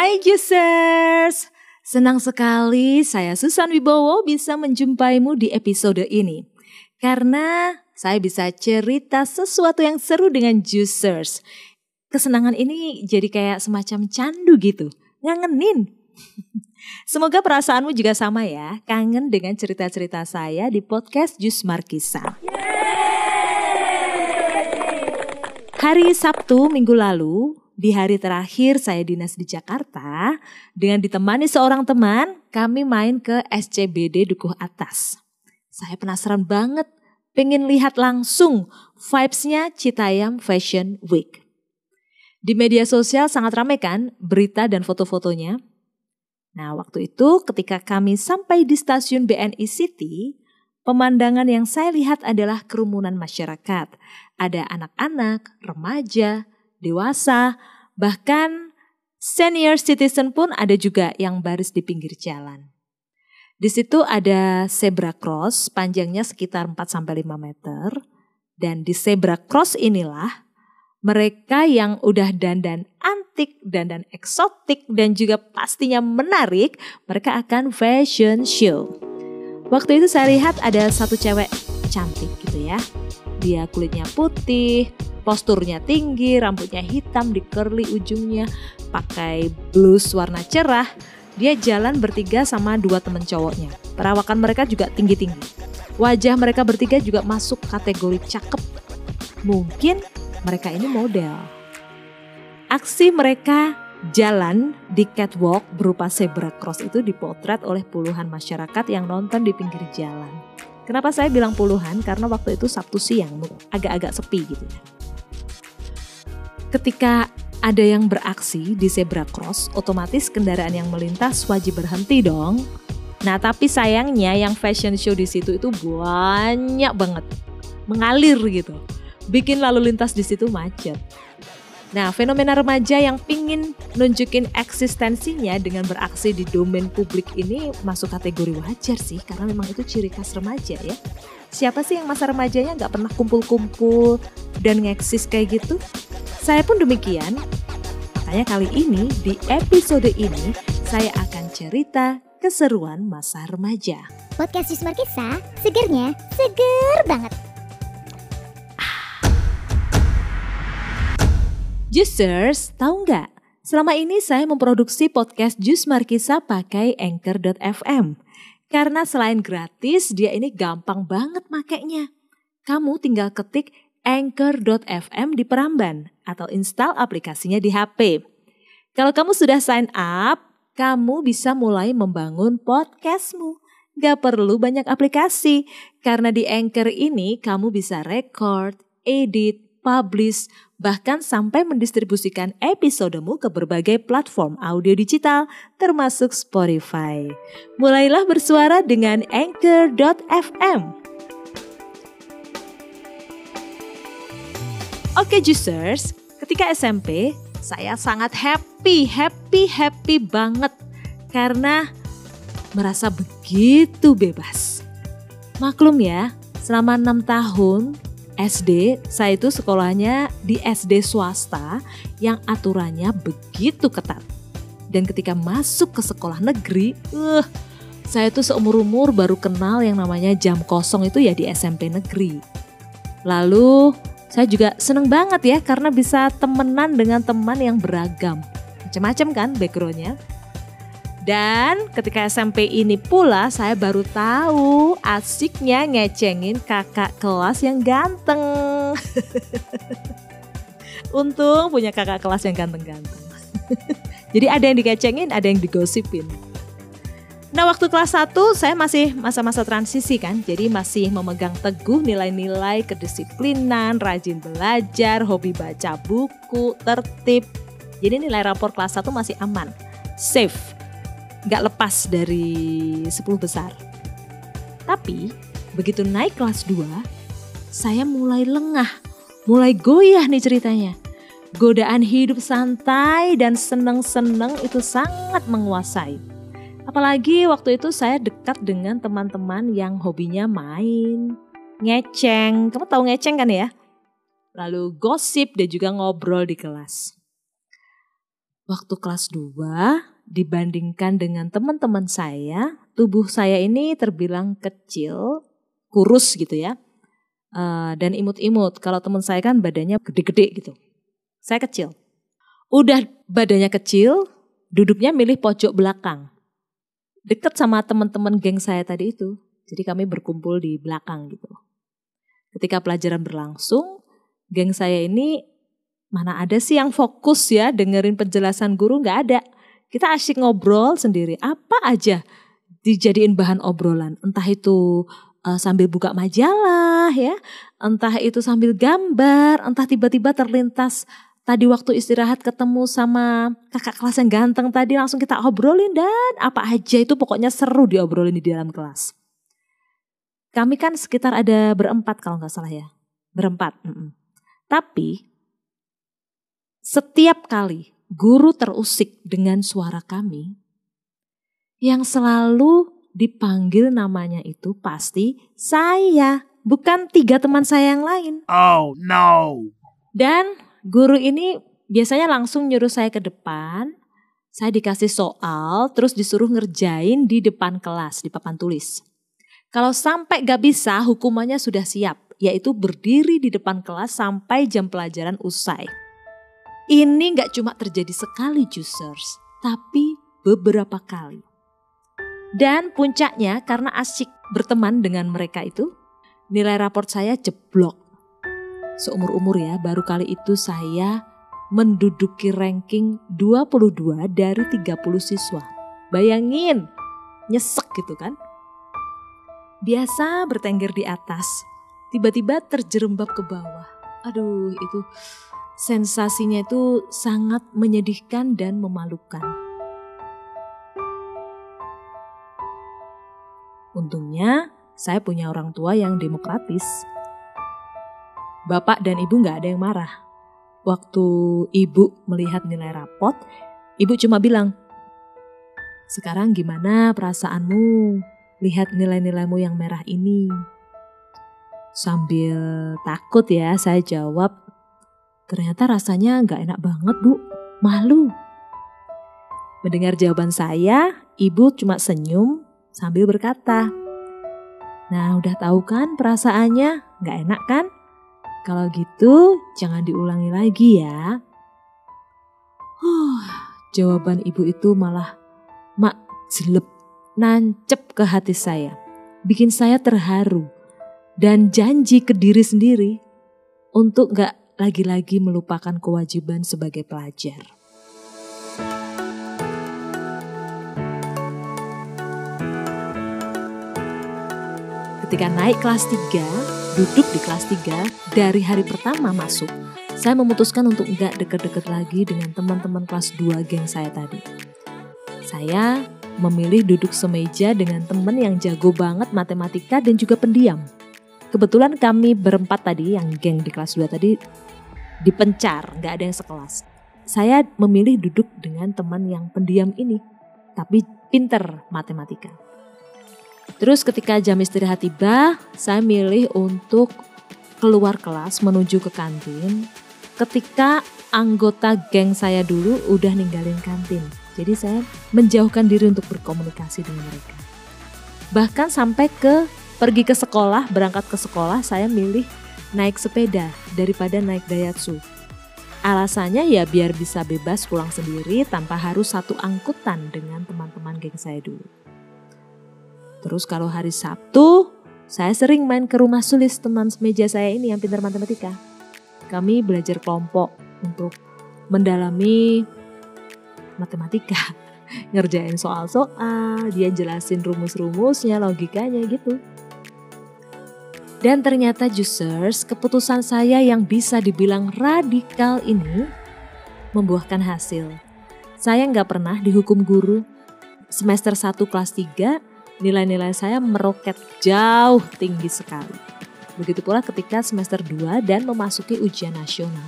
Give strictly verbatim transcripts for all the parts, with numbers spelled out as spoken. Hai Jusers, senang sekali saya Susan Wibowo bisa menjumpaimu di episode ini. Karena saya bisa cerita sesuatu yang seru dengan Jusers. Kesenangan ini jadi kayak semacam candu gitu, ngangenin. Semoga perasaanmu juga sama ya, kangen dengan cerita-cerita saya di podcast Jus Markisa. Hari Sabtu minggu lalu, di hari terakhir saya dinas di Jakarta, dengan ditemani seorang teman, kami main ke S C B D Dukuh Atas. Saya penasaran banget, pengen lihat langsung vibes-nya Citayam Fashion Week. Di media sosial sangat ramai kan berita dan foto-fotonya. Nah, waktu itu ketika kami sampai di stasiun B N I City, pemandangan yang saya lihat adalah kerumunan masyarakat. Ada anak-anak, remaja, dewasa, bahkan senior citizen pun ada juga yang baris di pinggir jalan. Di situ ada zebra cross panjangnya sekitar empat sampai lima meter. Dan di zebra cross inilah mereka yang udah dandan antik, dandan eksotik dan juga pastinya menarik, mereka akan fashion show. Waktu itu saya lihat ada satu cewek cantik gitu ya. Dia kulitnya putih, posturnya tinggi, rambutnya hitam di curly ujungnya, pakai blus warna cerah. Dia jalan bertiga sama dua teman cowoknya. Perawakan mereka juga tinggi-tinggi. Wajah mereka bertiga juga masuk kategori cakep. Mungkin mereka ini model. Aksi mereka jalan di catwalk berupa zebra cross itu dipotret oleh puluhan masyarakat yang nonton di pinggir jalan. Kenapa saya bilang puluhan? Karena waktu itu Sabtu siang, agak-agak sepi gitu. Ketika ada yang beraksi di zebra cross, otomatis kendaraan yang melintas wajib berhenti dong. Nah, tapi sayangnya yang fashion show di situ itu banyak banget, mengalir gitu, bikin lalu lintas di situ macet. Nah, fenomena remaja yang pingin nunjukin eksistensinya dengan beraksi di domain publik ini masuk kategori wajar sih, karena memang itu ciri khas remaja ya. Siapa sih yang masa remajanya nggak pernah kumpul-kumpul dan ngeksis kayak gitu? Saya pun demikian, makanya kali ini di episode ini saya akan cerita keseruan masa remaja. Podcast Jus Markisa, segernya seger banget. Ah. Jusers, tahu nggak? Selama ini saya memproduksi podcast Jus Markisa pakai Anchor dot F M. Karena selain gratis, dia ini gampang banget makainya. Kamu tinggal ketik Anchor dot F M di Peramban atau install aplikasinya di H P. Kalau kamu sudah sign up, kamu bisa mulai membangun podcastmu. Gak perlu banyak aplikasi, karena di Anchor ini kamu bisa record, edit, publish, bahkan sampai mendistribusikan episodemu ke berbagai platform audio digital, termasuk Spotify. Mulailah bersuara dengan Anchor dot F M. Oke Jusers, ketika S M P saya sangat happy, happy, happy banget karena merasa begitu bebas. Maklum ya, selama enam tahun S D, saya itu sekolahnya di S D swasta yang aturannya begitu ketat. Dan ketika masuk ke sekolah negeri, uh, saya itu seumur-umur baru kenal yang namanya jam kosong itu ya di S M P negeri. Lalu saya juga seneng banget ya karena bisa temenan dengan teman yang beragam. Macam-macam kan backgroundnya. Dan ketika S M P ini pula saya baru tahu asiknya ngecengin kakak kelas yang ganteng. Untung punya kakak kelas yang ganteng-ganteng. Jadi ada yang dikecengin, ada yang digosipin. Nah, waktu kelas satu saya masih masa-masa transisi kan, jadi masih memegang teguh nilai-nilai kedisiplinan, rajin belajar, hobi baca buku, tertib. Jadi nilai rapor kelas satu masih aman, safe, gak lepas dari sepuluh besar. Tapi begitu naik kelas dua, saya mulai lengah, mulai goyah nih ceritanya. Godaan hidup santai dan seneng-seneng itu sangat menguasai. Apalagi waktu itu saya dekat dengan teman-teman yang hobinya main, ngeceng, kamu tahu ngeceng kan ya? Lalu gosip dan juga ngobrol di kelas. waktu kelas dua dibandingkan dengan teman-teman saya, tubuh saya ini terbilang kecil, kurus gitu ya, uh, dan imut-imut. Kalau teman saya kan badannya gede-gede gitu, saya kecil. Udah badannya kecil, duduknya milih pojok belakang, deket sama teman-teman geng saya tadi itu. Jadi kami berkumpul di belakang gitu. Ketika pelajaran berlangsung, geng saya ini mana ada sih yang fokus ya dengerin penjelasan guru, nggak ada. Kita asyik ngobrol sendiri, apa aja dijadiin bahan obrolan. Entah itu uh, sambil buka majalah ya, entah itu sambil gambar, entah tiba-tiba terlintas tadi waktu istirahat ketemu sama kakak kelas yang ganteng tadi, langsung kita obrolin dan apa aja itu pokoknya seru diobrolin di dalam kelas. Kami kan sekitar ada berempat kalau nggak salah ya, berempat. Mm-mm. Tapi setiap kali guru terusik dengan suara kami, yang selalu dipanggil namanya itu pasti saya, bukan tiga teman saya yang lain. Oh no. Dan guru ini biasanya langsung nyuruh saya ke depan, saya dikasih soal, terus disuruh ngerjain di depan kelas, di papan tulis. Kalau sampai gak bisa, hukumannya sudah siap, yaitu berdiri di depan kelas sampai jam pelajaran usai. Ini gak cuma terjadi sekali Jusers, tapi beberapa kali. Dan puncaknya karena asyik berteman dengan mereka itu, nilai raport saya jeblok. Seumur-umur ya, baru kali itu saya menduduki ranking dua puluh dua dari tiga puluh siswa. Bayangin, nyesek gitu kan. Biasa bertengger di atas, tiba-tiba terjerembab ke bawah. Aduh, itu... sensasinya itu sangat menyedihkan dan memalukan. Untungnya saya punya orang tua yang demokratis. Bapak dan ibu gak ada yang marah. Waktu ibu melihat nilai rapot, ibu cuma bilang, "Sekarang gimana perasaanmu lihat nilai-nilaimu yang merah ini?" Sambil takut ya saya jawab, "Ternyata rasanya gak enak banget Bu, malu." Mendengar jawaban saya, ibu cuma senyum sambil berkata, "Nah udah tahu kan perasaannya, gak enak kan? Kalau gitu jangan diulangi lagi ya." Huh, jawaban ibu itu malah mak jelep, nancep ke hati saya. Bikin saya terharu dan janji ke diri sendiri untuk gak lagi-lagi melupakan kewajiban sebagai pelajar. Ketika naik kelas tiga, duduk di kelas tiga, dari hari pertama masuk, saya memutuskan untuk enggak deket-deket lagi dengan teman-teman kelas dua geng saya tadi. Saya memilih duduk semeja dengan teman yang jago banget matematika dan juga pendiam. Kebetulan kami berempat tadi, yang geng di kelas dua tadi, dipencar, gak ada yang sekelas. Saya memilih duduk dengan teman yang pendiam ini, tapi pinter matematika. Terus ketika jam istirahat tiba, saya milih untuk keluar kelas menuju ke kantin. Ketika anggota geng saya dulu udah ninggalin kantin, jadi saya menjauhkan diri untuk berkomunikasi dengan mereka. Bahkan sampai ke pergi ke sekolah, berangkat ke sekolah, saya milih naik sepeda daripada naik daihatsu. Alasannya ya biar bisa bebas pulang sendiri tanpa harus satu angkutan dengan teman-teman geng saya dulu. Terus kalau hari Sabtu, saya sering main ke rumah Sulis, teman semeja saya ini yang pintar matematika. Kami belajar kelompok untuk mendalami matematika. Ngerjain soal-soal, dia jelasin rumus-rumusnya, logikanya gitu. Dan ternyata Jusers, keputusan saya yang bisa dibilang radikal ini membuahkan hasil. Saya gak pernah dihukum guru. Semester satu kelas tiga, nilai-nilai saya meroket jauh tinggi sekali. Begitu pula ketika semester dua dan memasuki ujian nasional.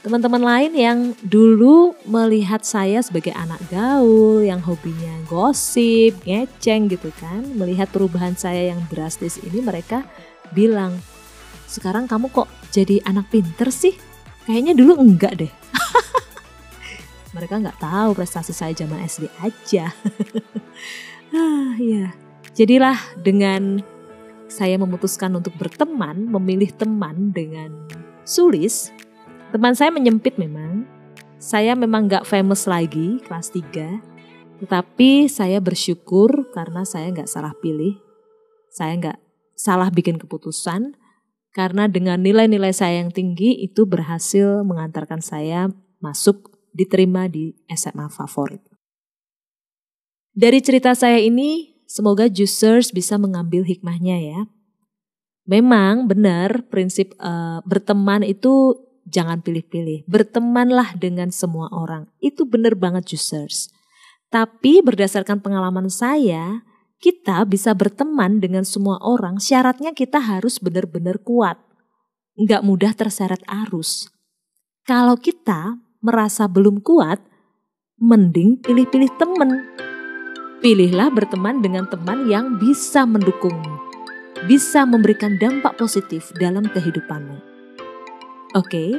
Teman-teman lain yang dulu melihat saya sebagai anak gaul, yang hobinya gosip, ngeceng gitu kan. Melihat perubahan saya yang drastis ini, mereka bilang, "Sekarang kamu kok jadi anak pinter sih? Kayaknya dulu enggak deh." Mereka nggak tahu prestasi saya zaman S D aja. ah, ya. Jadilah dengan saya memutuskan untuk berteman, memilih teman dengan Sulis. Teman saya menyempit memang. Saya memang nggak famous lagi kelas tiga. Tetapi saya bersyukur karena saya nggak salah pilih. Saya nggak salah bikin keputusan. Karena dengan nilai-nilai saya yang tinggi itu berhasil mengantarkan saya masuk diterima di S M A favorit. Dari cerita saya ini, semoga users bisa mengambil hikmahnya ya. Memang benar prinsip uh, berteman itu jangan pilih-pilih. Bertemanlah dengan semua orang. Itu benar banget users. Tapi berdasarkan pengalaman saya, kita bisa berteman dengan semua orang, syaratnya kita harus benar-benar kuat. Nggak mudah terseret arus. Kalau kita merasa belum kuat, mending pilih-pilih teman. Pilihlah berteman dengan teman yang bisa mendukungmu, bisa memberikan dampak positif dalam kehidupanmu. Oke,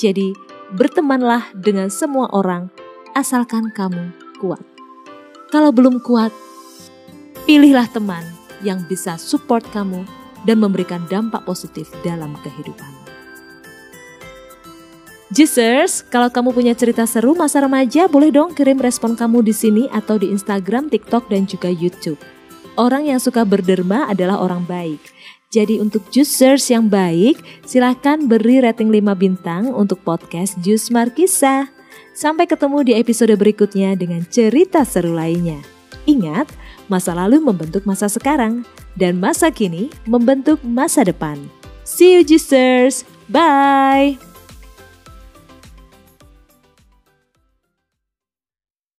jadi bertemanlah dengan semua orang asalkan kamu kuat. Kalau belum kuat, pilihlah teman yang bisa support kamu dan memberikan dampak positif dalam kehidupanmu. Users, kalau kamu punya cerita seru masa remaja, boleh dong kirim respon kamu di sini atau di Instagram, TikTok, dan juga YouTube. Orang yang suka berderma adalah orang baik. Jadi untuk users yang baik, silakan beri rating lima bintang untuk podcast Jus Markisa. Sampai ketemu di episode berikutnya dengan cerita seru lainnya. Ingat, masa lalu membentuk masa sekarang, dan masa kini membentuk masa depan. See you, users. Bye!